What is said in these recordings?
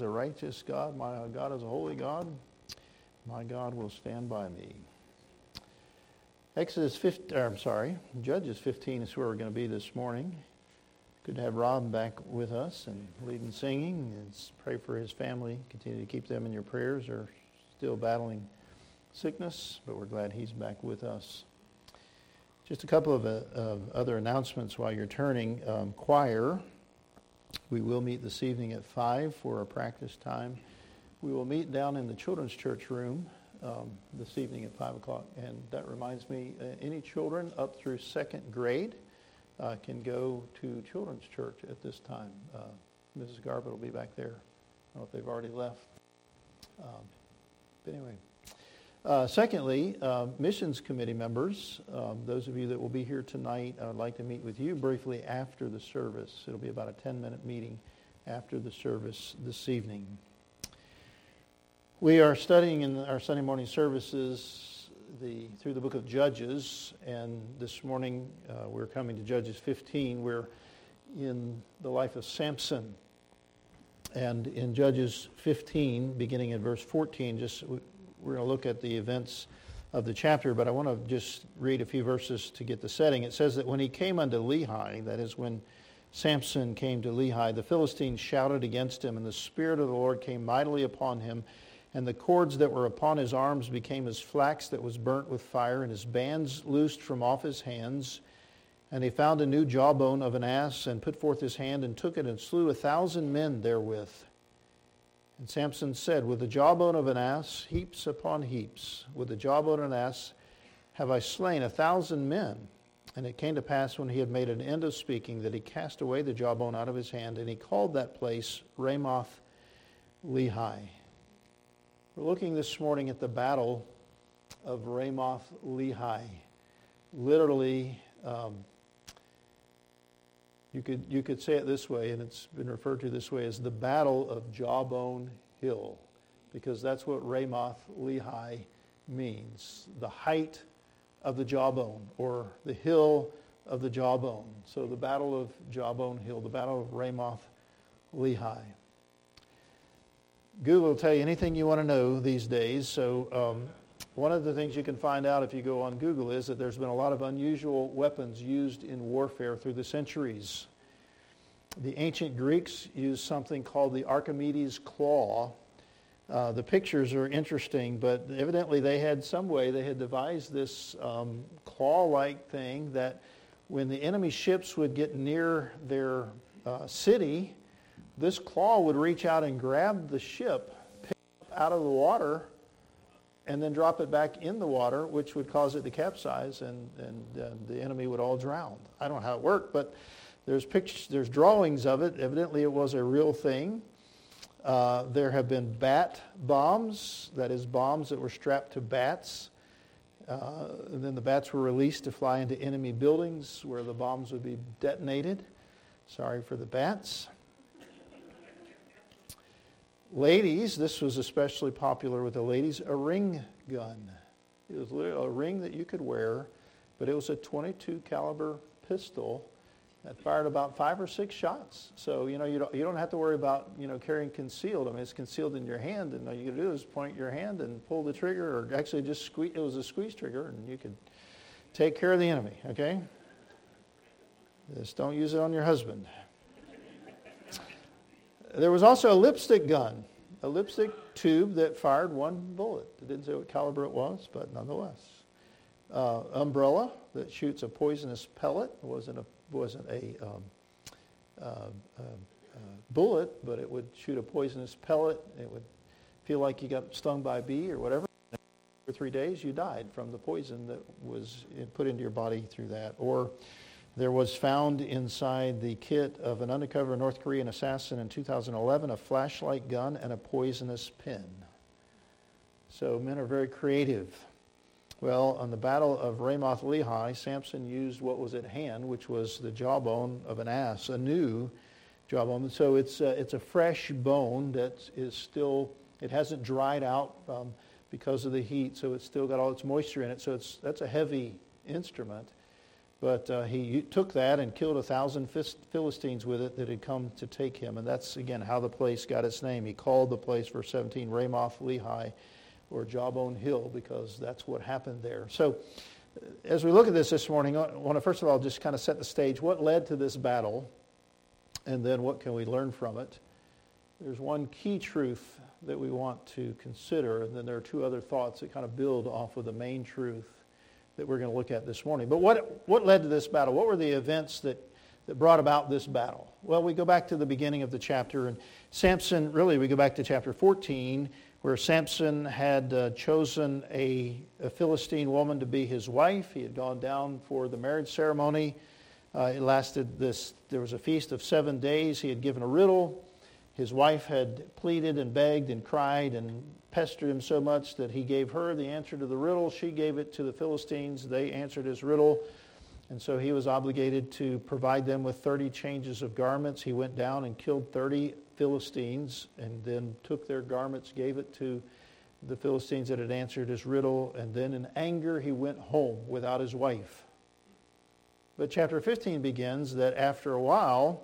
is a righteous God. My God is a holy God. My God will stand by me. Judges 15 is where we're going to be this morning. Good to have Rob back with us and leading singing. And pray for his family. Continue to keep them in your prayers. They're still battling sickness, but we're glad he's back with us. Just a couple of other announcements while you're turning. Choir, we will meet this evening at 5 for a practice time. We will meet down in the children's church room this evening at 5 o'clock. And that reminds me, any children up through second grade can go to children's church at this time. Mrs. Garbutt will be back there. I don't know if they've already left. But anyway. Secondly, missions committee members, those of you that will be here tonight, I would like to meet with you briefly after the service. It'll be about a 10-minute meeting after the service this evening. We are studying in our Sunday morning services through the book of Judges, and this morning we're coming to Judges 15. We're in the life of Samson. And in Judges 15, beginning at verse 14, we're going to look at the events of the chapter, but I want to just read a few verses to get the setting. It says that when he came unto Lehi, that is when Samson came to Lehi, the Philistines shouted against him, and the Spirit of the Lord came mightily upon him, and the cords that were upon his arms became as flax that was burnt with fire, and his bands loosed from off his hands. And he found a new jawbone of an ass, and put forth his hand, and took it, and slew 1,000 men therewith. And Samson said, with the jawbone of an ass, heaps upon heaps, with the jawbone of an ass have I slain 1,000 men. And it came to pass when he had made an end of speaking that he cast away the jawbone out of his hand, and he called that place Ramath-Lehi. We're looking this morning at the battle of Ramath-Lehi. Literally, You could say it this way, and it's been referred to this way as the Battle of Jawbone Hill, because that's what Ramath-Lehi means, the height of the jawbone, or the hill of the jawbone. So the Battle of Jawbone Hill, the Battle of Ramath-Lehi. Google will tell you anything you want to know these days, so one of the things you can find out if you go on Google is that there's been a lot of unusual weapons used in warfare through the centuries. The ancient Greeks used something called the Archimedes claw. The pictures are interesting, but evidently they had devised this claw-like thing that when the enemy ships would get near their city, this claw would reach out and grab the ship, pick it up out of the water, and then drop it back in the water, which would cause it to capsize, and the enemy would all drown. I don't know how it worked, but there's pictures, there's drawings of it. Evidently, it was a real thing. There have been bat bombs, that is, bombs that were strapped to bats. And then the bats were released to fly into enemy buildings where the bombs would be detonated. Sorry for the bats. Ladies, this was especially popular with the ladies, a ring gun. It was literally a ring that you could wear, but it was a .22 caliber pistol that fired about 5 or 6 shots. So, you don't have to worry about, carrying concealed. I mean, it's concealed in your hand, and all you gotta do is point your hand and pull the trigger, or actually just squeeze. It was a squeeze trigger, and you could take care of the enemy, okay? Just don't use it on your husband. There was also a lipstick gun, a lipstick tube that fired 1 bullet. It didn't say what caliber it was, but nonetheless. Umbrella that shoots a poisonous pellet. It wasn't a bullet, but it would shoot a poisonous pellet. It would feel like you got stung by a bee or whatever. For 3 days, you died from the poison that was put into your body through that. Or there was found inside the kit of an undercover North Korean assassin in 2011 a flashlight gun and a poisonous pen. So men are very creative. Well, on the Battle of Ramath-Lehi, Samson used what was at hand, which was the jawbone of an ass, a new jawbone. So it's a fresh bone that is still, it hasn't dried out because of the heat, so it's still got all its moisture in it. So that's a heavy instrument. But he took that and killed 1,000 Philistines with it that had come to take him. And that's, again, how the place got its name. He called the place, verse 17, Ramath-Lehi, or Jawbone Hill, because that's what happened there. So as we look at this morning, I want to first of all just kind of set the stage. What led to this battle? And then what can we learn from it? There's one key truth that we want to consider, and then there are two other thoughts that kind of build off of the main truth that we're going to look at this morning. But what led to this battle? What were the events that brought about this battle? Well, we go back to the beginning of the chapter, and Samson, really we go back to chapter 14, where Samson had chosen a Philistine woman to be his wife. He had gone down for the marriage ceremony. There was a feast of 7 days. He had given a riddle. His wife had pleaded and begged and cried and pestered him so much that he gave her the answer to the riddle. She gave it to the Philistines. They answered his riddle. And so he was obligated to provide them with 30 changes of garments. He went down and killed 30 Philistines and then took their garments, gave it to the Philistines that had answered his riddle. And then in anger, he went home without his wife. But chapter 15 begins that after a while,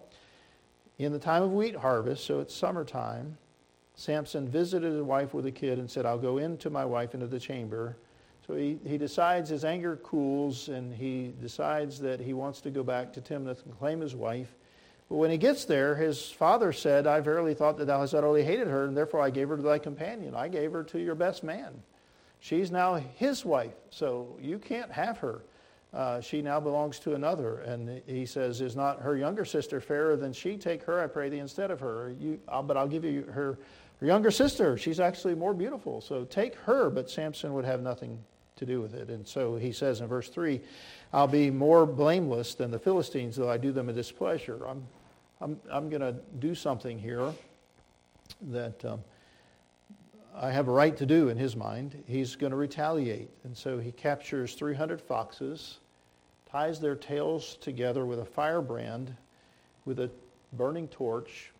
in the time of wheat harvest, so it's summertime, Samson visited his wife with a kid and said, I'll go into my wife into the chamber. So he decides his anger cools and he decides that he wants to go back to Timnath and claim his wife. But when he gets there, his father said, I verily thought that thou hast utterly hated her, and therefore I gave her to thy companion. I gave her to your best man. She's now his wife, so you can't have her. She now belongs to another. And he says, is not her younger sister fairer than she? Take her, I pray thee, instead of her. But I'll give you her younger sister. She's actually more beautiful. So take her. But Samson would have nothing to do with it. And so he says in verse 3, I'll be more blameless than the Philistines, though I do them a displeasure. I'm going to do something here that I have a right to do in his mind. He's going to retaliate. And so he captures 300 foxes, ties their tails together with a firebrand, with a burning torch,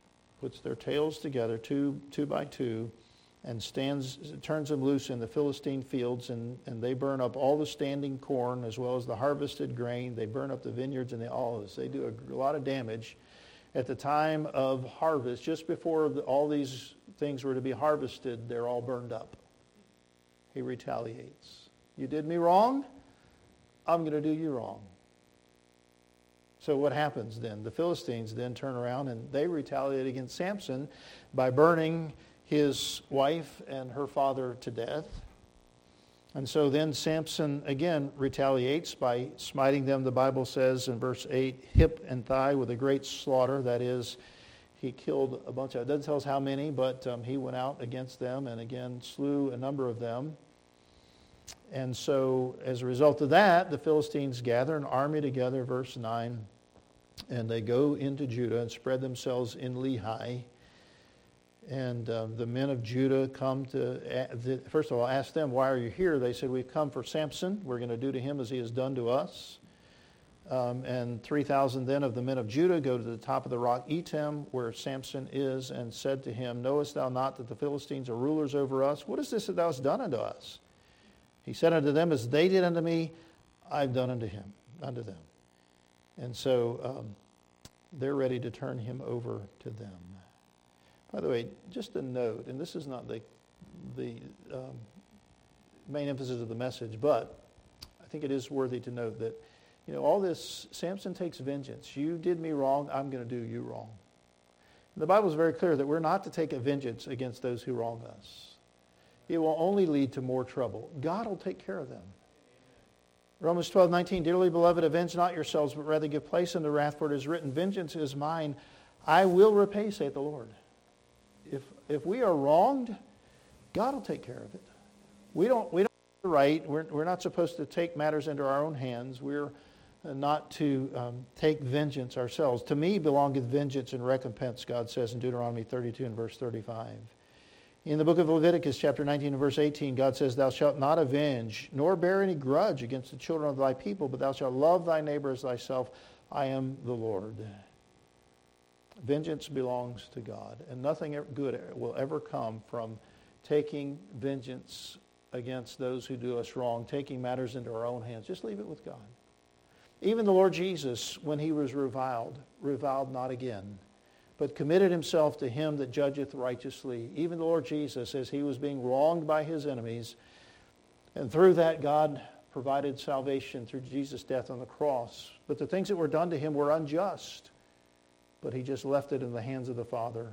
puts their tails together two by two, and turns them loose in the Philistine fields, and they burn up all the standing corn as well as the harvested grain. They burn up the vineyards and the olives. They do a lot of damage. At the time of harvest, just before all these things were to be harvested, they're all burned up. He retaliates. You did me wrong. I'm going to do you wrong. So what happens then? The Philistines then turn around and they retaliate against Samson by burning his wife and her father to death. And so then Samson again retaliates by smiting them, the Bible says in verse 8, hip and thigh with a great slaughter. That is, he killed a bunch of, it doesn't tell us how many, but he went out against them and again slew a number of them. And so as a result of that, the Philistines gather an army together, verse 9, and they go into Judah and spread themselves in Lehi. And the men of Judah come to, first of all, ask them, why are you here? They said, we've come for Samson. We're going to do to him as he has done to us. And 3,000 then of the men of Judah go to the top of the rock Etam, where Samson is, and said to him, knowest thou not that the Philistines are rulers over us? What is this that thou hast done unto us? He said unto them, as they did unto me, I've done unto them. And so they're ready to turn him over to them. By the way, just a note, and this is not the main emphasis of the message, but I think it is worthy to note that, you know, all this, Samson takes vengeance. You did me wrong, I'm going to do you wrong. And the Bible is very clear that we're not to take a vengeance against those who wrong us. It will only lead to more trouble. God will take care of them. Romans 12:19, dearly beloved, avenge not yourselves, but rather give place unto wrath, for it is written, vengeance is mine, I will repay, saith the Lord. If we are wronged, God will take care of it. We don't have the right. We're not supposed to take matters into our own hands. We're not to take vengeance ourselves. To me belongeth vengeance and recompense, God says in Deuteronomy 32 and verse 35. In the book of Leviticus chapter 19 and verse 18, God says, thou shalt not avenge, nor bear any grudge against the children of thy people, but thou shalt love thy neighbor as thyself. I am the Lord. Vengeance belongs to God, and nothing good will ever come from taking vengeance against those who do us wrong, taking matters into our own hands. Just leave it with God. Even the Lord Jesus, when he was reviled, reviled not again, but committed himself to him that judgeth righteously. Even the Lord Jesus, as he was being wronged by his enemies, and through that God provided salvation through Jesus' death on the cross. But the things that were done to him were unjust, but he just left it in the hands of the Father,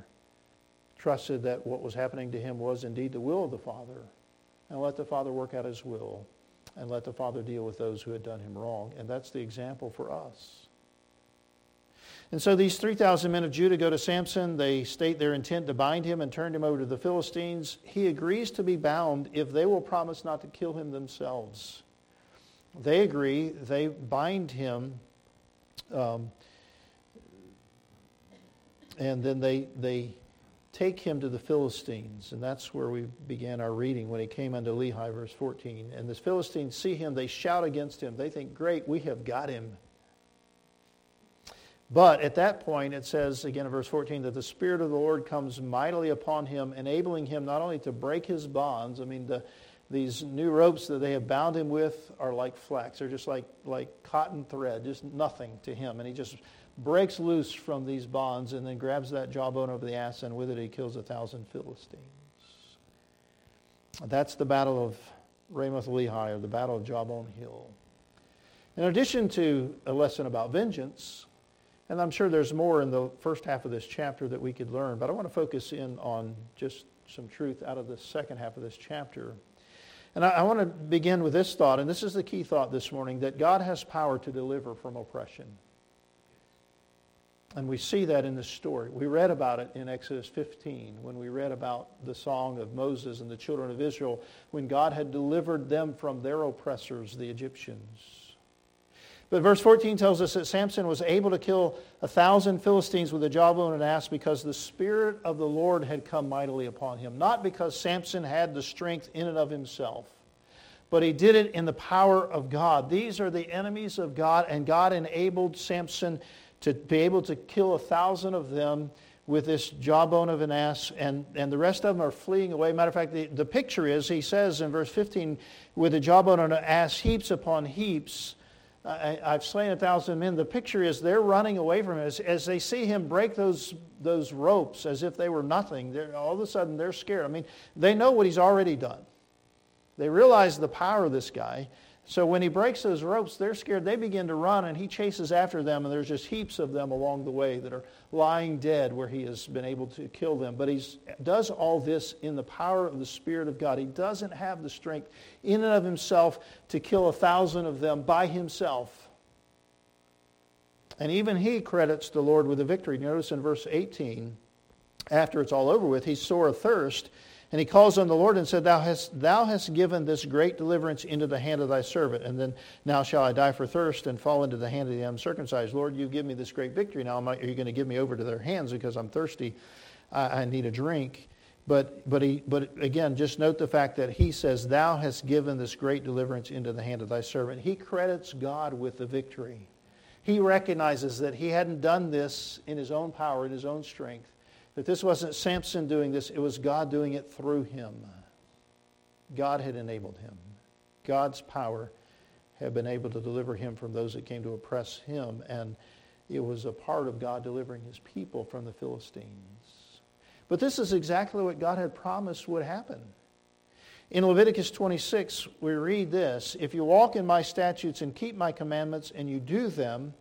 trusted that what was happening to him was indeed the will of the Father, and let the Father work out his will, and let the Father deal with those who had done him wrong. And that's the example for us. And so these 3,000 men of Judah go to Samson. They state their intent to bind him and turn him over to the Philistines. He agrees to be bound if they will promise not to kill him themselves. They agree. They bind him, and then they take him to the Philistines. And that's where we began our reading, when he came unto Lehi, verse 14. And the Philistines see him. They shout against him. They think, great, we have got him. But at that point, it says, again in verse 14, that the Spirit of the Lord comes mightily upon him, enabling him not only to break his bonds. I mean, these new ropes that they have bound him with are like flax. They're just like cotton thread, just nothing to him. And he just breaks loose from these bonds and then grabs that jawbone over the ass, and with it he kills 1,000 Philistines. That's the battle of Ramath-Lehi, or the battle of Jawbone Hill. In addition to a lesson about vengeance, and I'm sure there's more in the first half of this chapter that we could learn, but I want to focus in on just some truth out of the second half of this chapter. And I want to begin with this thought, and this is the key thought this morning, that God has power to deliver from oppression. And we see that in this story. We read about it in Exodus 15, when we read about the song of Moses and the children of Israel, when God had delivered them from their oppressors, the Egyptians. But verse 14 tells us that Samson was able to kill 1,000 Philistines with a jawbone and an ass because the Spirit of the Lord had come mightily upon him. Not because Samson had the strength in and of himself, but he did it in the power of God. These are the enemies of God, and God enabled Samson to be able to kill 1,000 of them with this jawbone of an ass, and the rest of them are fleeing away. Matter of fact, the picture is, he says in verse 15, with a jawbone of an ass, heaps upon heaps, I've slain 1,000 men. The picture is they're running away from him. As they see him break those ropes as if they were nothing, all of a sudden they're scared. I mean, they know what he's already done. They realize the power of this guy. So when he breaks those ropes, they're scared. They begin to run, and he chases after them, and there's just heaps of them along the way that are lying dead where he has been able to kill them. But he does all this in the power of the Spirit of God. He doesn't have the strength in and of himself to kill 1,000 of them by himself. And even he credits the Lord with the victory. Notice in verse 18, after it's all over with, he's sore athirst. And he calls on the Lord and said, Thou hast given this great deliverance into the hand of thy servant. And then, now shall I die for thirst and fall into the hand of the uncircumcised. Lord, you give me this great victory. Now are you going to give me over to their hands because I'm thirsty? I need a drink. But again, just note the fact that he says, Thou hast given this great deliverance into the hand of thy servant. He credits God with the victory. He recognizes that he hadn't done this in his own power, in his own strength. That this wasn't Samson doing this, it was God doing it through him. God had enabled him. God's power had been able to deliver him from those that came to oppress him, and it was a part of God delivering his people from the Philistines. But this is exactly what God had promised would happen. In Leviticus 26, we read this, If you walk in my statutes and keep my commandments and you do them,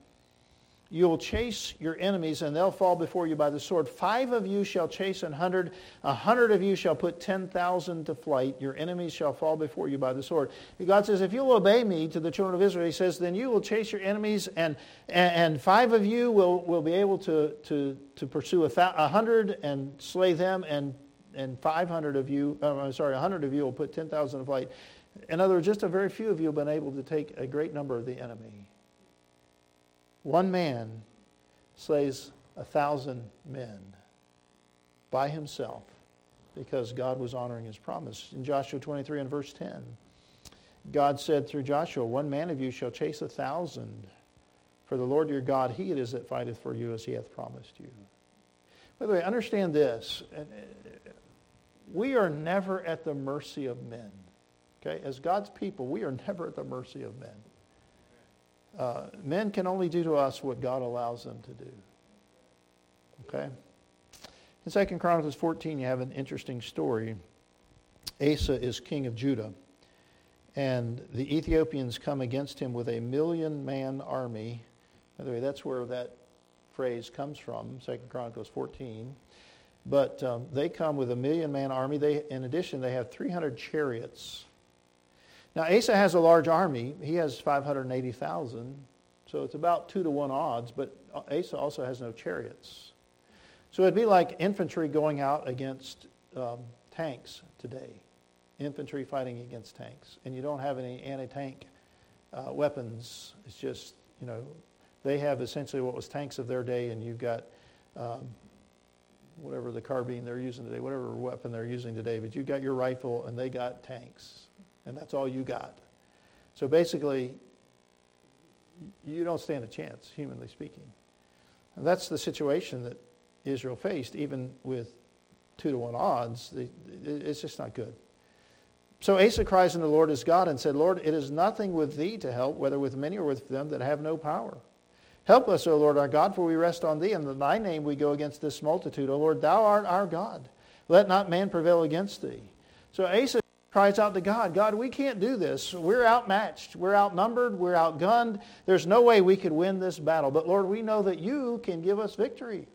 you'll chase your enemies, and they'll fall before you by the sword. 5 of you shall chase 100. 100 of you shall put 10,000 to flight. Your enemies shall fall before you by the sword. And God says, if you'll obey me to the children of Israel, he says, then you will chase your enemies, and 5 of you will be able to pursue 100 and slay them, and 500 of you, 100 of you will put 10,000 to flight. In other words, just a very few of you have been able to take a great number of the enemy. One man slays 1,000 men by himself because God was honoring his promise. In Joshua 23 and verse 10, God said through Joshua, One man of you shall chase 1,000, for the Lord your God, he it is that fighteth for you as he hath promised you. By the way, understand this. We are never at the mercy of men. Okay? As God's people, we are never at the mercy of men. Men can only do to us what God allows them to do. Okay? In 2 Chronicles 14, you have an interesting story. Asa is king of Judah, and the Ethiopians come against him with a 1,000,000-man army. By the way, that's where that phrase comes from, 2 Chronicles 14. But they come with a 1,000,000-man army. In addition, they have 300 chariots. Now, Asa has a large army. He has 580,000. So it's about 2-to-1 odds, but Asa also has no chariots. So it'd be like infantry going out against tanks today. Infantry fighting against tanks. And you don't have any anti-tank weapons. It's just, you know, they have essentially what was tanks of their day, and you've got whatever the carbine they're using today, whatever weapon they're using today, but you've got your rifle and they got tanks. And that's all you got. So basically, you don't stand a chance, humanly speaking. And that's the situation that Israel faced, even with 2-to-1 odds. It's just not good. So Asa cries unto the Lord his God and said, Lord, it is nothing with thee to help, whether with many or with them that have no power. Help us, O Lord our God, for we rest on thee, and in thy name we go against this multitude. O Lord, thou art our God. Let not man prevail against thee. So Asa cries out to God, God, we can't do this. We're outmatched. We're outnumbered. We're outgunned. There's no way we could win this battle. But Lord, we know that you can give us victory.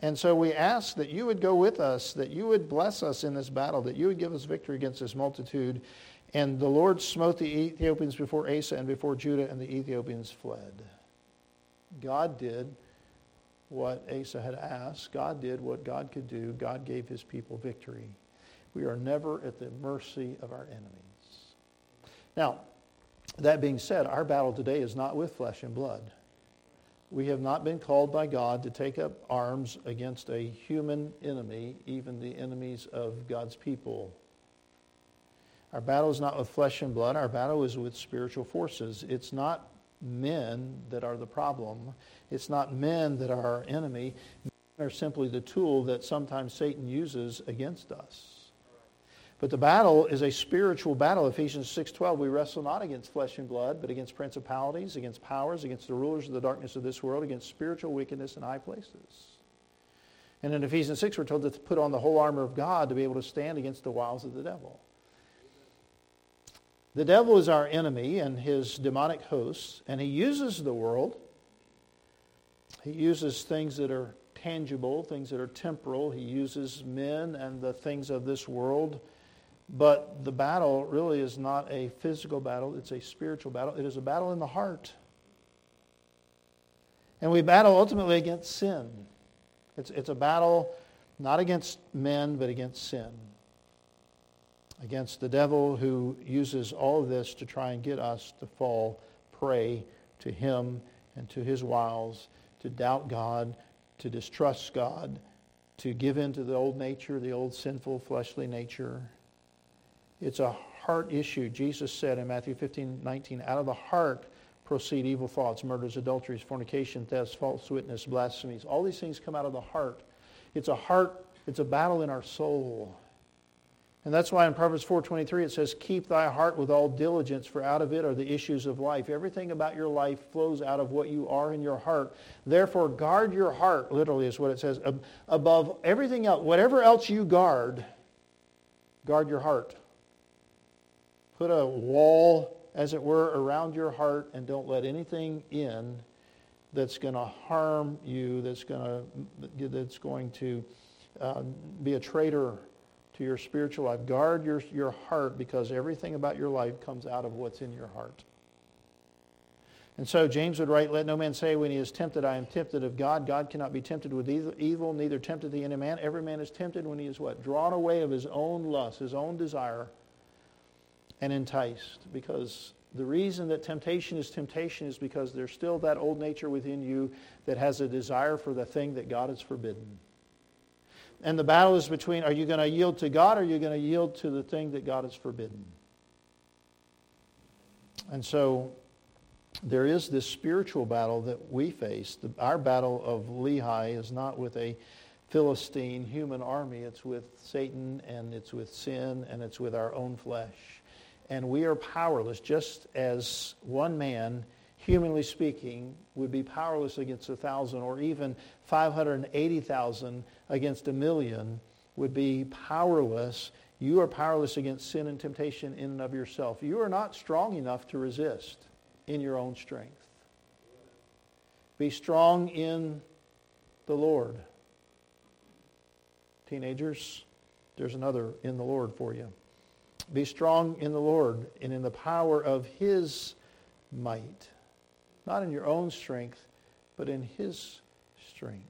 And so we ask that you would go with us, that you would bless us in this battle, that you would give us victory against this multitude. And the Lord smote the Ethiopians before Asa and before Judah, and the Ethiopians fled. God did what Asa had asked. God did what God could do. God gave his people victory. We are never at the mercy of our enemies. Now, that being said, our battle today is not with flesh and blood. We have not been called by God to take up arms against a human enemy, even the enemies of God's people. Our battle is not with flesh and blood. Our battle is with spiritual forces. It's not men that are the problem. It's not men that are our enemy. Men are simply the tool that sometimes Satan uses against us. But the battle is a spiritual battle. Ephesians 6:12, we wrestle not against flesh and blood, but against principalities, against powers, against the rulers of the darkness of this world, against spiritual wickedness in high places. And in Ephesians 6, we're told to put on the whole armor of God to be able to stand against the wiles of the devil. The devil is our enemy and his demonic hosts, and he uses the world. He uses things that are tangible, things that are temporal. He uses men and the things of this world. But the battle really is not a physical battle. It's a spiritual battle. It is a battle in the heart. And we battle ultimately against sin. It's a battle not against men, but against sin. Against the devil, who uses all of this to try and get us to fall prey to him and to his wiles, to doubt God, to distrust God, to give in to the old nature, the old sinful fleshly nature. It's a heart issue. Jesus said in Matthew 15:19, out of the heart proceed evil thoughts, murders, adulteries, fornication, thefts, false witness, blasphemies. All these things come out of the heart. It's a heart, it's a battle in our soul. And that's why in Proverbs 4:23 it says, keep thy heart with all diligence, for out of it are the issues of life. Everything about your life flows out of what you are in your heart. Therefore, guard your heart, literally is what it says, above everything else. Whatever else you guard your heart. Put a wall, as it were, around your heart, and don't let anything in that's going to harm you, that's going to be a traitor to your spiritual life. Guard your heart, because everything about your life comes out of what's in your heart. And so James would write, let no man say when he is tempted, I am tempted of God. God cannot be tempted with evil, neither tempted the any man. Every man is tempted when he is what? Drawn away of his own lust, his own desire, and enticed. Because the reason that temptation is because there's still that old nature within you that has a desire for the thing that God has forbidden. And the battle is between, are you going to yield to God, or are you going to yield to the thing that God has forbidden? And so there is this spiritual battle that we face. Our battle of Lehi is not with a Philistine human army. It's with Satan, and it's with sin, and it's with our own flesh. And we are powerless, just as one man humanly speaking, would be powerless against 1,000, or even 580,000 against 1,000,000 would be powerless. You are powerless against sin and temptation in and of yourself. You are not strong enough to resist in your own strength. Be strong in the Lord. Teenagers, there's another in the Lord for you. Be strong in the Lord and in the power of His might. Not in your own strength, but in His strength.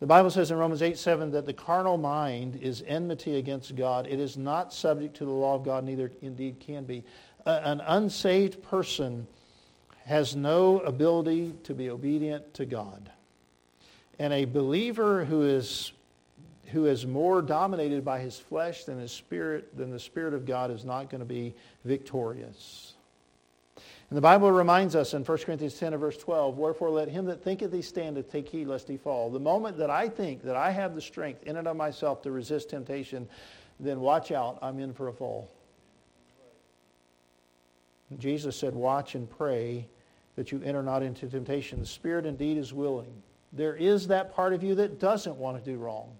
The Bible says in Romans 8:7 that the carnal mind is enmity against God. It is not subject to the law of God, neither indeed can be. An unsaved person has no ability to be obedient to God. And a believer who is more dominated by his flesh than his spirit, than the Spirit of God, is not going to be victorious. And the Bible reminds us in 1 Corinthians 10 and verse 12, wherefore let him that thinketh he standeth take heed lest he fall. The moment that I think that I have the strength in and of myself to resist temptation, then watch out, I'm in for a fall. Jesus said, watch and pray that you enter not into temptation. The spirit indeed is willing. There is that part of you that doesn't want to do wrong.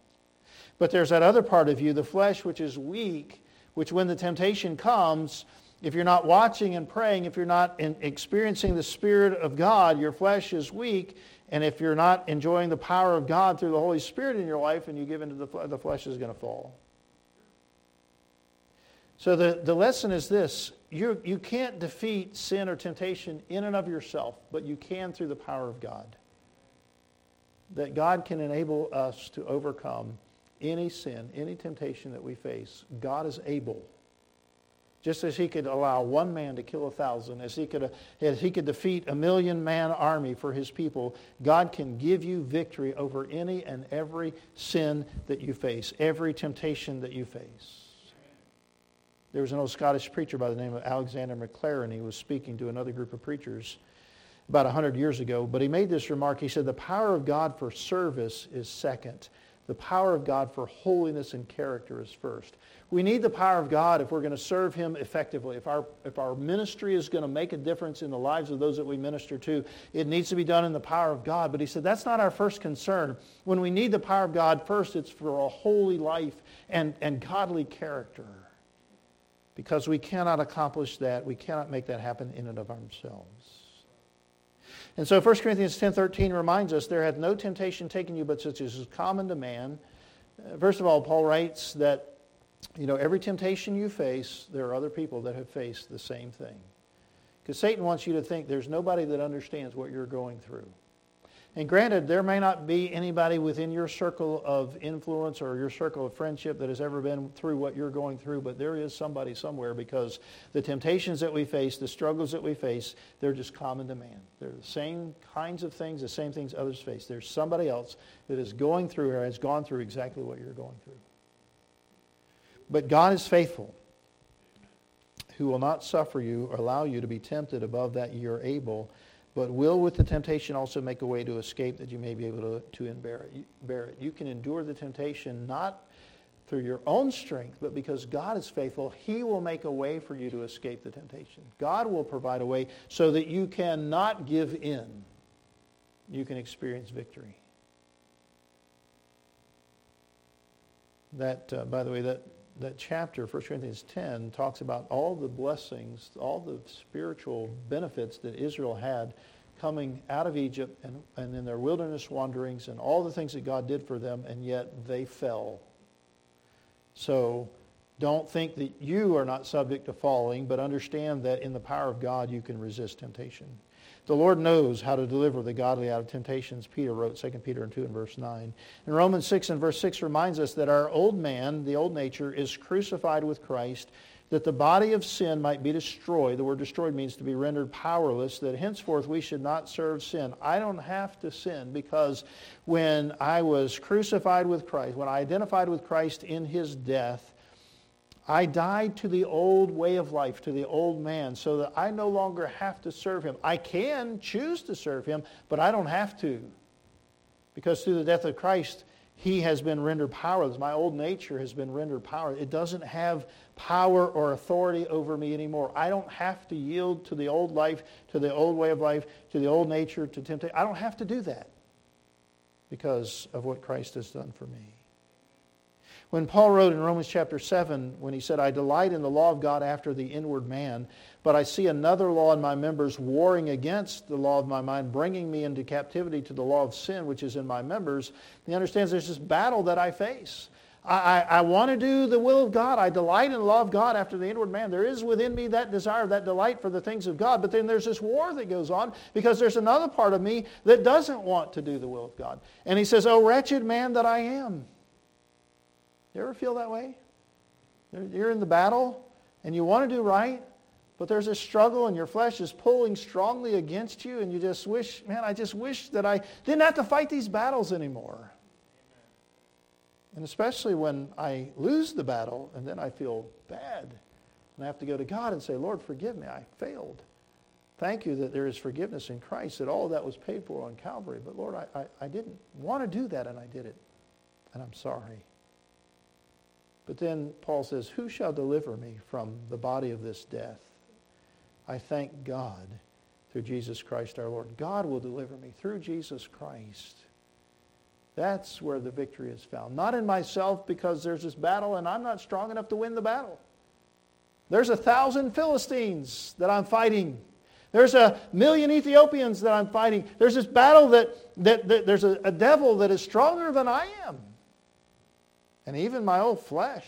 But there's that other part of you, the flesh, which is weak, which when the temptation comes, if you're not watching and praying, if you're not experiencing the Spirit of God, your flesh is weak. And if you're not enjoying the power of God through the Holy Spirit in your life and you give into the flesh is going to fall. So the lesson is this. You can't defeat sin or temptation in and of yourself, but you can through the power of God. That God can enable us to overcome any sin, any temptation that we face. God is able. Just as He could allow one man to kill 1,000, as He could defeat 1,000,000-man army for His people, God can give you victory over any and every sin that you face, every temptation that you face. There was an old Scottish preacher by the name of Alexander McLaren. He was speaking to another group of preachers about 100 years ago. But he made this remark. He said, the power of God for service is second. The power of God for holiness and character is first. We need the power of God if we're going to serve Him effectively. If our ministry is going to make a difference in the lives of those that we minister to, it needs to be done in the power of God. But he said, that's not our first concern. When we need the power of God first, it's for a holy life and godly character. Because we cannot accomplish that. We cannot make that happen in and of ourselves. And so 1 Corinthians 10:13 reminds us, there hath no temptation taken you but such as is common to man. First of all, Paul writes that every temptation you face, there are other people that have faced the same thing. Because Satan wants you to think there's nobody that understands what you're going through. And granted, there may not be anybody within your circle of influence or your circle of friendship that has ever been through what you're going through, but there is somebody somewhere, because the temptations that we face, the struggles that we face, they're just common to man. They're the same kinds of things, the same things others face. There's somebody else that is going through or has gone through exactly what you're going through. But God is faithful, who will not suffer you or allow you to be tempted above that you are able, but will with the temptation also make a way to escape that you may be able to bear it. You can endure the temptation not through your own strength, but because God is faithful, He will make a way for you to escape the temptation. God will provide a way so that you cannot give in. You can experience victory. That, by the way, that chapter, 1 Corinthians 10, talks about all the blessings, all the spiritual benefits that Israel had coming out of Egypt and in their wilderness wanderings and all the things that God did for them, and yet they fell. So don't think that you are not subject to falling, but understand that in the power of God you can resist temptation. The Lord knows how to deliver the godly out of temptations, Peter wrote, 2 Peter 2 and verse 9. And Romans 6 and verse 6 reminds us that our old man, the old nature, is crucified with Christ, that the body of sin might be destroyed. The word destroyed means to be rendered powerless, that henceforth we should not serve sin. I don't have to sin, because when I was crucified with Christ, when I identified with Christ in His death, I died to the old way of life, to the old man, so that I no longer have to serve him. I can choose to serve him, but I don't have to. Because through the death of Christ, he has been rendered powerless. My old nature has been rendered powerless. It doesn't have power or authority over me anymore. I don't have to yield to the old life, to the old way of life, to the old nature, to temptation. I don't have to do that because of what Christ has done for me. When Paul wrote in Romans chapter 7, when he said, I delight in the law of God after the inward man, but I see another law in my members warring against the law of my mind, bringing me into captivity to the law of sin, which is in my members. He understands there's this battle that I face. I want to do the will of God. I delight in the law of God after the inward man. There is within me that desire, that delight for the things of God. But then there's this war that goes on because there's another part of me that doesn't want to do the will of God. And he says, oh, wretched man that I am. You ever feel that way? You're in the battle and you want to do right, but there's a struggle and your flesh is pulling strongly against you and you just wish, man, I just wish that I didn't have to fight these battles anymore. And especially when I lose the battle and then I feel bad and I have to go to God and say, Lord, forgive me, I failed. Thank you that there is forgiveness in Christ, that all that was paid for on Calvary. But Lord, I didn't want to do that and I did it. And I'm sorry. But then Paul says, who shall deliver me from the body of this death? I thank God through Jesus Christ our Lord. God will deliver me through Jesus Christ. That's where the victory is found. Not in myself, because there's this battle and I'm not strong enough to win the battle. There's 1,000 Philistines that I'm fighting. There's 1,000,000 Ethiopians that I'm fighting. There's this battle that there's a devil that is stronger than I am. And even my old flesh,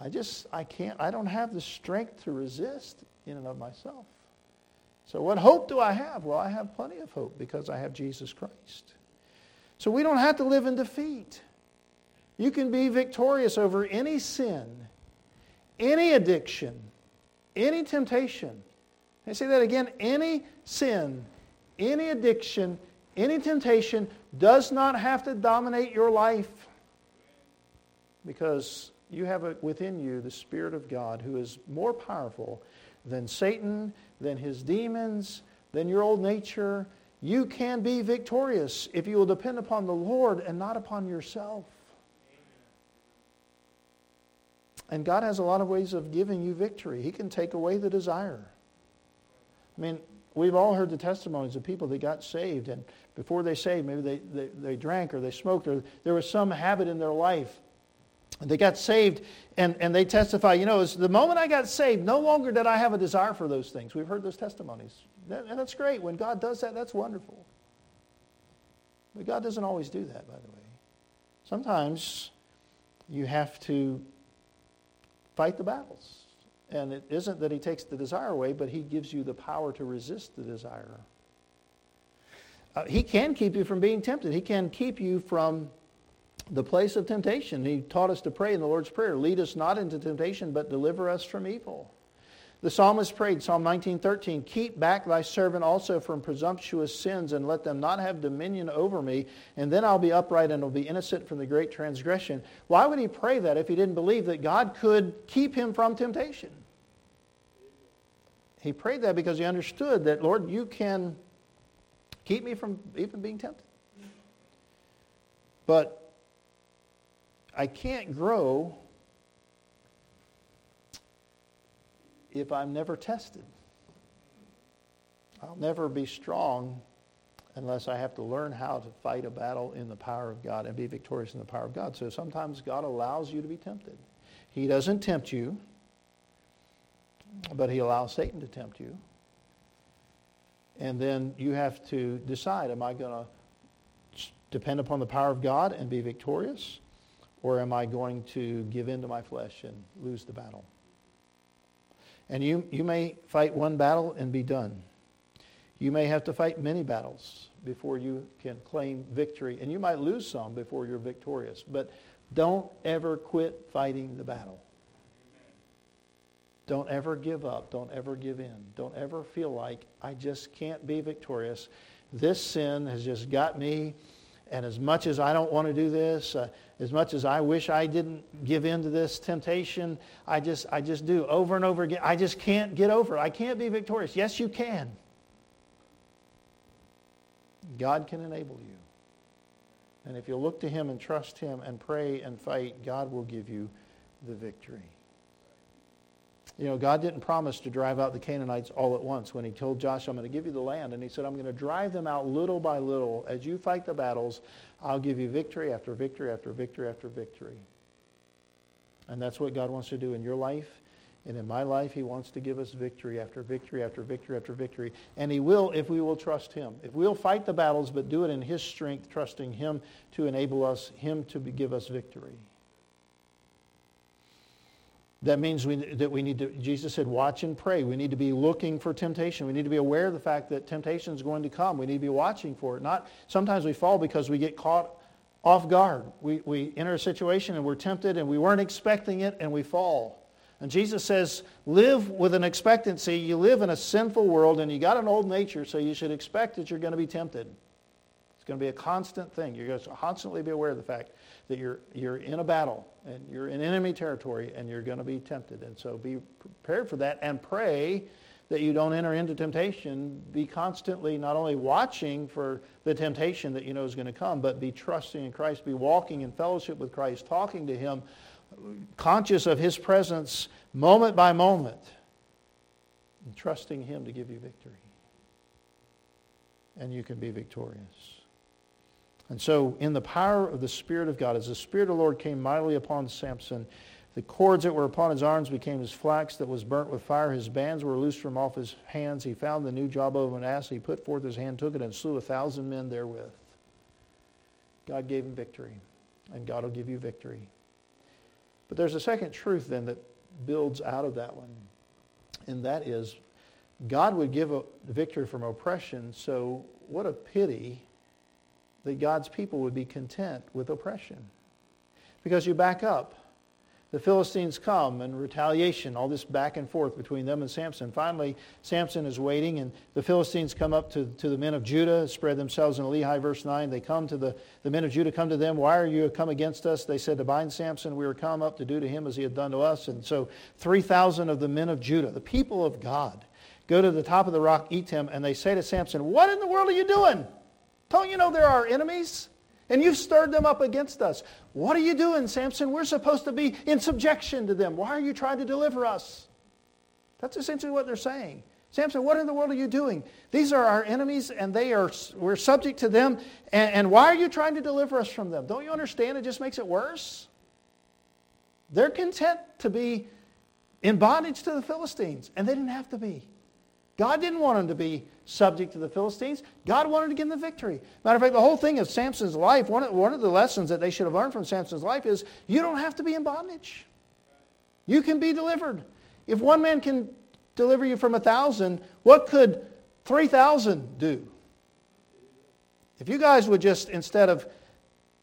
I don't have the strength to resist in and of myself. So what hope do I have? Well, I have plenty of hope because I have Jesus Christ. So we don't have to live in defeat. You can be victorious over any sin, any addiction, any temptation. I say that again, any sin, any addiction, any temptation does not have to dominate your life. Because you have within you the Spirit of God who is more powerful than Satan, than his demons, than your old nature. You can be victorious if you will depend upon the Lord and not upon yourself. And God has a lot of ways of giving you victory. He can take away the desire. I mean, we've all heard the testimonies of people that got saved, and before they saved, maybe they drank or they smoked or there was some habit in their life. They got saved and they testify, you know, it's the moment I got saved, no longer did I have a desire for those things. We've heard those testimonies. And that's great. When God does that, that's wonderful. But God doesn't always do that, by the way. Sometimes you have to fight the battles. And it isn't that he takes the desire away, but he gives you the power to resist the desire. He can keep you from being tempted. He can keep you from the place of temptation. He taught us to pray in the Lord's Prayer, lead us not into temptation, but deliver us from evil. The psalmist prayed, Psalm 19:13, keep back thy servant also from presumptuous sins and let them not have dominion over me, and then I'll be upright and will be innocent from the great transgression. Why would he pray that if he didn't believe that God could keep him from temptation? He prayed that because he understood that, Lord, you can keep me from even being tempted. But I can't grow if I'm never tested. I'll never be strong unless I have to learn how to fight a battle in the power of God and be victorious in the power of God. So sometimes God allows you to be tempted. He doesn't tempt you, but he allows Satan to tempt you. And then you have to decide, am I going to depend upon the power of God and be victorious? Or am I going to give in to my flesh and lose the battle? And you may fight one battle and be done. You may have to fight many battles before you can claim victory. And you might lose some before you're victorious. But don't ever quit fighting the battle. Don't ever give up. Don't ever give in. Don't ever feel like, I just can't be victorious. This sin has just got me. And as much as I don't want to do this, as much as I wish I didn't give in to this temptation, I just do over and over again. I just can't get over it. I can't be victorious. Yes, you can. God can enable you. And if you look to him and trust him and pray and fight, God will give you the victory. You know, God didn't promise to drive out the Canaanites all at once. When he told Joshua, I'm going to give you the land, and he said, I'm going to drive them out little by little. As you fight the battles, I'll give you victory after victory after victory after victory. And that's what God wants to do in your life and in my life. He wants to give us victory after victory after victory after victory. And he will if we will trust him. If we'll fight the battles, but do it in his strength, trusting him to enable us, him to give us victory. That means that we need to, Jesus said, watch and pray. We need to be looking for temptation. We need to be aware of the fact that temptation is going to come. We need to be watching for it. Not sometimes we fall because we get caught off guard. We enter a situation and we're tempted and we weren't expecting it and we fall. And Jesus says, live with an expectancy. You live in a sinful world and you got an old nature, so you should expect that you're going to be tempted. It's going to be a constant thing. You're going to constantly be aware of the fact that you're in a battle and you're in enemy territory and you're going to be tempted. And so be prepared for that and pray that you don't enter into temptation. Be constantly not only watching for the temptation that you know is going to come, but be trusting in Christ, be walking in fellowship with Christ, talking to him, conscious of his presence moment by moment, and trusting him to give you victory. And you can be victorious. And so in the power of the Spirit of God, as the Spirit of the Lord came mightily upon Samson, the cords that were upon his arms became as flax that was burnt with fire. His bands were loosed from off his hands. He found the new jawbone of an ass. He put forth his hand, took it, and slew 1,000 men therewith. God gave him victory, and God will give you victory. But there's a second truth then that builds out of that one, and that is God would give a victory from oppression, so what a pity that God's people would be content with oppression. Because you back up. The Philistines come in retaliation, all this back and forth between them and Samson. Finally, Samson is waiting, and the Philistines come up to the men of Judah, spread themselves in Lehi, verse 9. They come to the men of Judah, come to them. Why are you come against us? They said, to bind Samson, we are come up to do to him as he had done to us. And so 3,000 of the men of Judah, the people of God, go to the top of the rock Etam, and they say to Samson, what in the world are you doing? Don't you know they're our enemies? And you've stirred them up against us. What are you doing, Samson? We're supposed to be in subjection to them. Why are you trying to deliver us? That's essentially what they're saying. Samson, what in the world are you doing? These are our enemies, and we're subject to them. And why are you trying to deliver us from them? Don't you understand? It just makes it worse. They're content to be in bondage to the Philistines, and they didn't have to be. God didn't want him to be subject to the Philistines. God wanted to give him the victory. Matter of fact, the whole thing of Samson's life, one of the lessons that they should have learned from Samson's life is you don't have to be in bondage. You can be delivered. If one man can deliver you from 1,000, what could 3,000 do? If you guys would just, instead of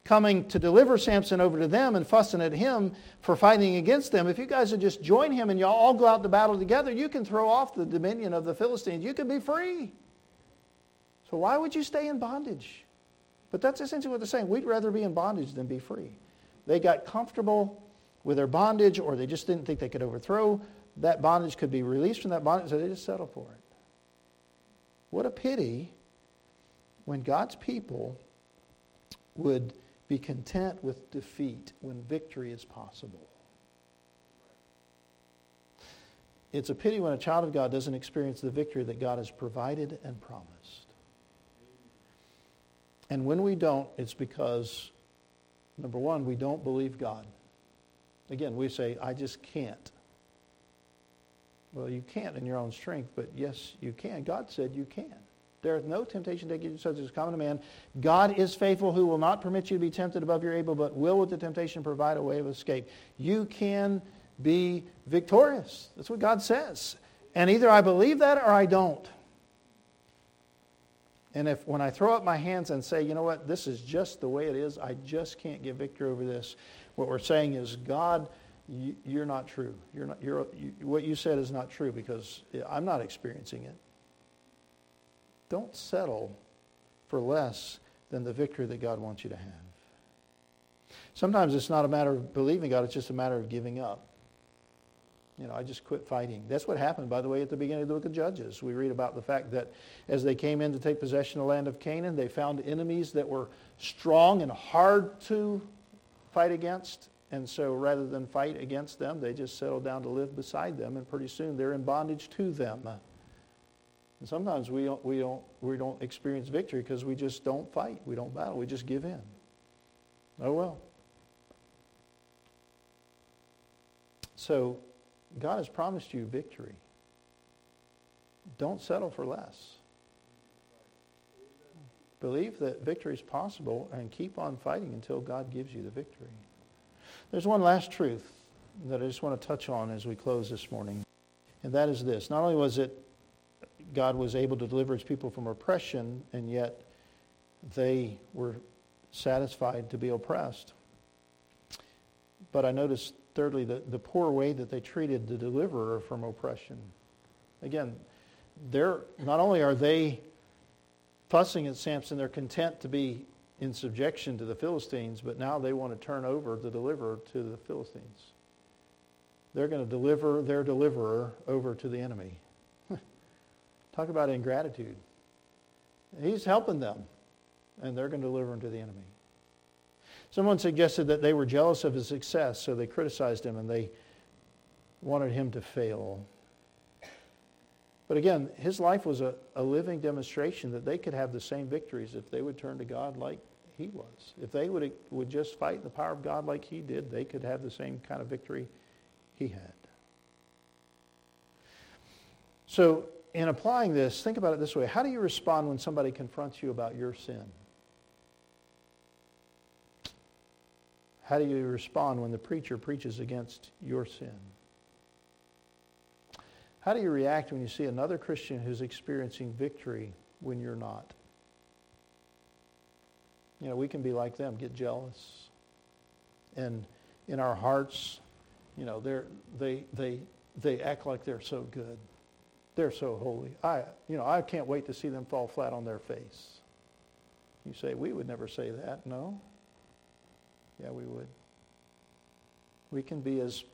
coming to deliver Samson over to them and fussing at him for fighting against them, if you guys would just join him and y'all all go out to battle together, you can throw off the dominion of the Philistines. You can be free. So why would you stay in bondage? But that's essentially what they're saying. We'd rather be in bondage than be free. They got comfortable with their bondage, or they just didn't think they could overthrow that bondage, could be released from that bondage, so they just settled for it. What a pity when God's people would be content with defeat when victory is possible. It's a pity when a child of God doesn't experience the victory that God has provided and promised. And when we don't, it's because, number one, we don't believe God. Again, we say, I just can't. Well, you can't in your own strength, but yes, you can. God said you can. There is no temptation taken such as common to man. God is faithful, who will not permit you to be tempted above your able, but will with the temptation provide a way of escape. You can be victorious. That's what God says. And either I believe that or I don't. And if when I throw up my hands and say, you know what, this is just the way it is, I just can't get victory over this, what we're saying is, God, you're not true. What you said is not true, because I'm not experiencing it. Don't settle for less than the victory that God wants you to have. Sometimes it's not a matter of believing God, it's just a matter of giving up. You know, I just quit fighting. That's what happened, by the way, at the beginning of the book of Judges. We read about the fact that as they came in to take possession of the land of Canaan, they found enemies that were strong and hard to fight against. And so rather than fight against them, they just settle down to live beside them, and pretty soon they're in bondage to them. And sometimes we don't experience victory because we just don't fight. We don't battle. We just give in. Oh well. So God has promised you victory. Don't settle for less. Believe that victory is possible and keep on fighting until God gives you the victory. There's one last truth that I just want to touch on as we close this morning. And that is this. Not only was it God was able to deliver his people from oppression, and yet they were satisfied to be oppressed. But I noticed, thirdly, the poor way that they treated the deliverer from oppression. Again, they're not only are they fussing at Samson, they're content to be in subjection to the Philistines, but now they want to turn over the deliverer to the Philistines. They're going to deliver their deliverer over to the enemy. Talk about ingratitude. He's helping them, and they're going to deliver him to the enemy. Someone suggested that they were jealous of his success, so they criticized him and they wanted him to fail. But again, his life was a living demonstration that they could have the same victories if they would turn to God like he was. If they would just fight in the power of God like he did, they could have the same kind of victory he had. So in applying this, think about it this way. How do you respond when somebody confronts you about your sin? How do you respond when the preacher preaches against your sin? How do you react when you see another Christian who's experiencing victory when you're not? You know, we can be like them, get jealous. And in our hearts, you know, they act like they're so good. They're so holy. I can't wait to see them fall flat on their face. You say, we would never say that. No. Yeah, we would. We can be as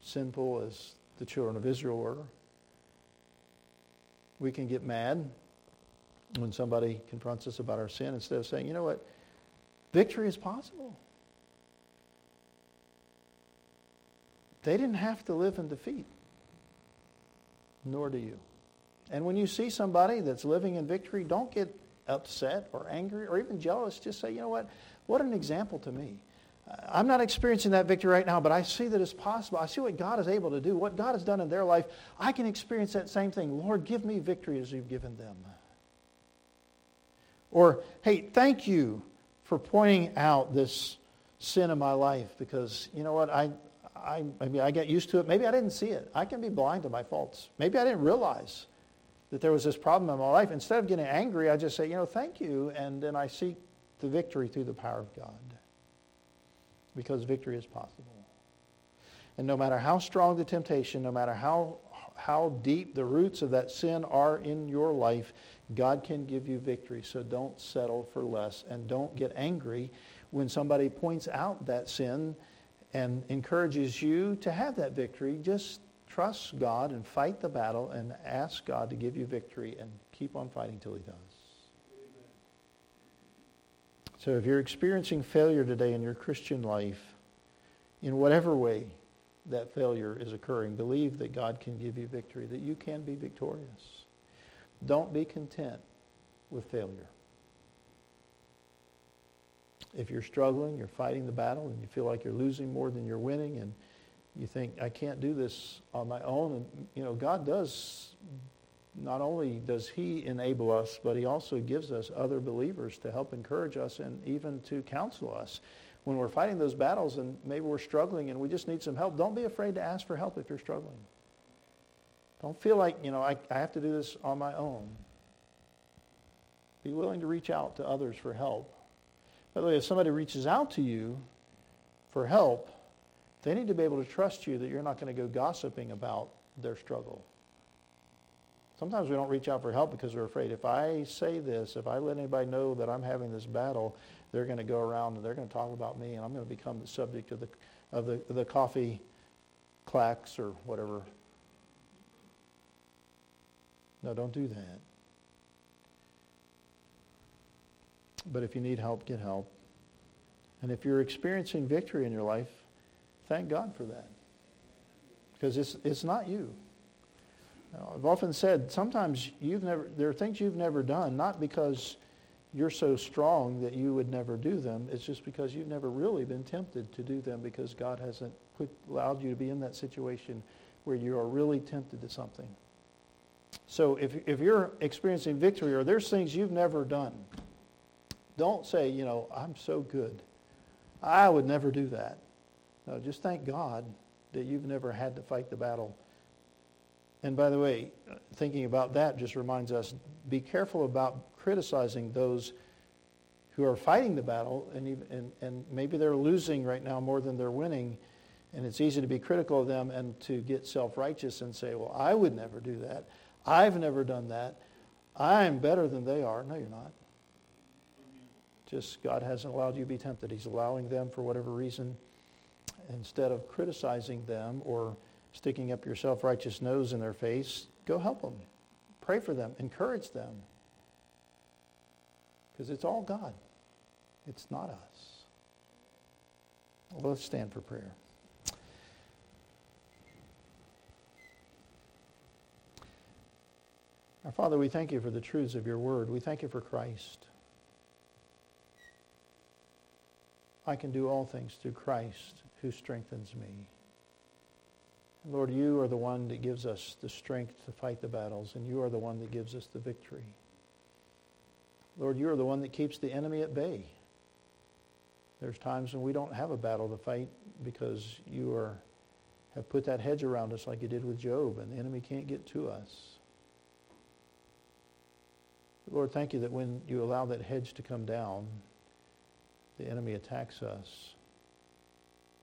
sinful as the children of Israel were. We can get mad when somebody confronts us about our sin instead of saying, you know what, victory is possible. They didn't have to live in defeat, nor do you. And when you see somebody that's living in victory, don't get upset or angry or even jealous. Just say, you know what an example to me. I'm not experiencing that victory right now, but I see that it's possible. I see what God is able to do, what God has done in their life. I can experience that same thing. Lord, give me victory as you've given them. Or, hey, thank you for pointing out this sin in my life, because you know what, I got used to it. Maybe I didn't see it. I can be blind to my faults. Maybe I didn't realize that there was this problem in my life. Instead of getting angry, I just say, you know, thank you, and then I seek the victory through the power of God. Because victory is possible. And no matter how strong the temptation, no matter how deep the roots of that sin are in your life, God can give you victory. So don't settle for less, and don't get angry when somebody points out that sin and encourages you to have that victory. Just trust God and fight the battle and ask God to give you victory, and keep on fighting till he does. So if you're experiencing failure today in your Christian life, in whatever way that failure is occurring, believe that God can give you victory, that you can be victorious. Don't be content with failure. If you're struggling, you're fighting the battle, and you feel like you're losing more than you're winning, and you think, I can't do this on my own. And you know, God does, not only does he enable us, but he also gives us other believers to help encourage us and even to counsel us. When we're fighting those battles and maybe we're struggling and we just need some help, don't be afraid to ask for help if you're struggling. Don't feel like, you know, I have to do this on my own. Be willing to reach out to others for help. By the way, if somebody reaches out to you for help, they need to be able to trust you that you're not going to go gossiping about their struggle. Sometimes we don't reach out for help because we're afraid. If I say this, if I let anybody know that I'm having this battle, they're going to go around and they're going to talk about me, and I'm going to become the subject of the coffee clacks or whatever. No, don't do that. But if you need help, get help. And if you're experiencing victory in your life, thank God for that. Because it's not you. Now, I've often said sometimes there are things you've never done, not because you're so strong that you would never do them. It's just because you've never really been tempted to do them because God hasn't allowed you to be in that situation where you are really tempted to something. So if you're experiencing victory or there's things you've never done, don't say, I'm so good. I would never do that. No, just thank God that you've never had to fight the battle. And by the way, thinking about that just reminds us, be careful about criticizing those who are fighting the battle, and maybe they're losing right now more than they're winning, and it's easy to be critical of them and to get self-righteous and say, well, I would never do that. I've never done that. I'm better than they are. No, you're not. Just God hasn't allowed you to be tempted. He's allowing them for whatever reason. Instead of criticizing them or sticking up your self-righteous nose in their face, go help them. Pray for them. Encourage them. Because it's all God. It's not us. Well, let's stand for prayer. Our Father, we thank you for the truths of your word. We thank you for Christ. I can do all things through Christ who strengthens me. Lord, you are the one that gives us the strength to fight the battles, and you are the one that gives us the victory. Lord, you are the one that keeps the enemy at bay. There's times when we don't have a battle to fight because you have put that hedge around us like you did with Job, and the enemy can't get to us. Lord, thank you that when you allow that hedge to come down, the enemy attacks us,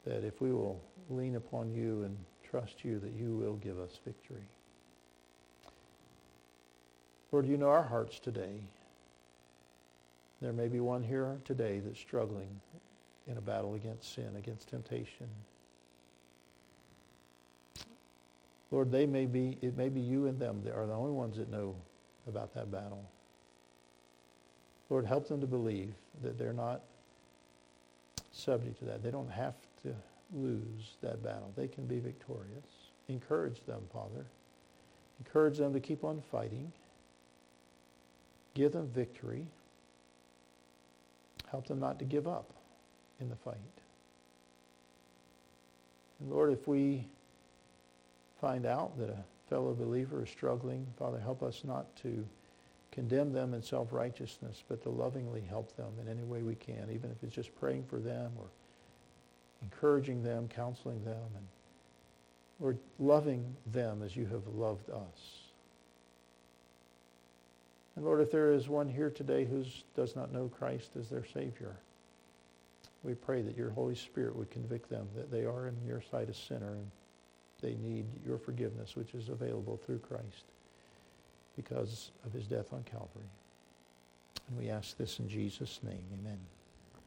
that if we will lean upon you and trust you, that you will give us victory. Lord, you know our hearts today. There may be one here today that's struggling in a battle against sin, against temptation. Lord, it may be you and them that are the only ones that know about that battle. Lord, help them to believe that they're not subject to that. They don't have to lose that battle. They can be victorious. Encourage them, Father. Encourage them to keep on fighting. Give them victory. Help them not to give up in the fight. And Lord, if we find out that a fellow believer is struggling, Father, help us not to condemn them in self-righteousness, but to lovingly help them in any way we can, even if it's just praying for them or encouraging them, counseling them, and Lord, loving them as you have loved us. And Lord, if there is one here today who does not know Christ as their Savior, we pray that your Holy Spirit would convict them that they are in your sight a sinner and they need your forgiveness, which is available through Christ because of his death on Calvary. And we ask this in Jesus' name. Amen.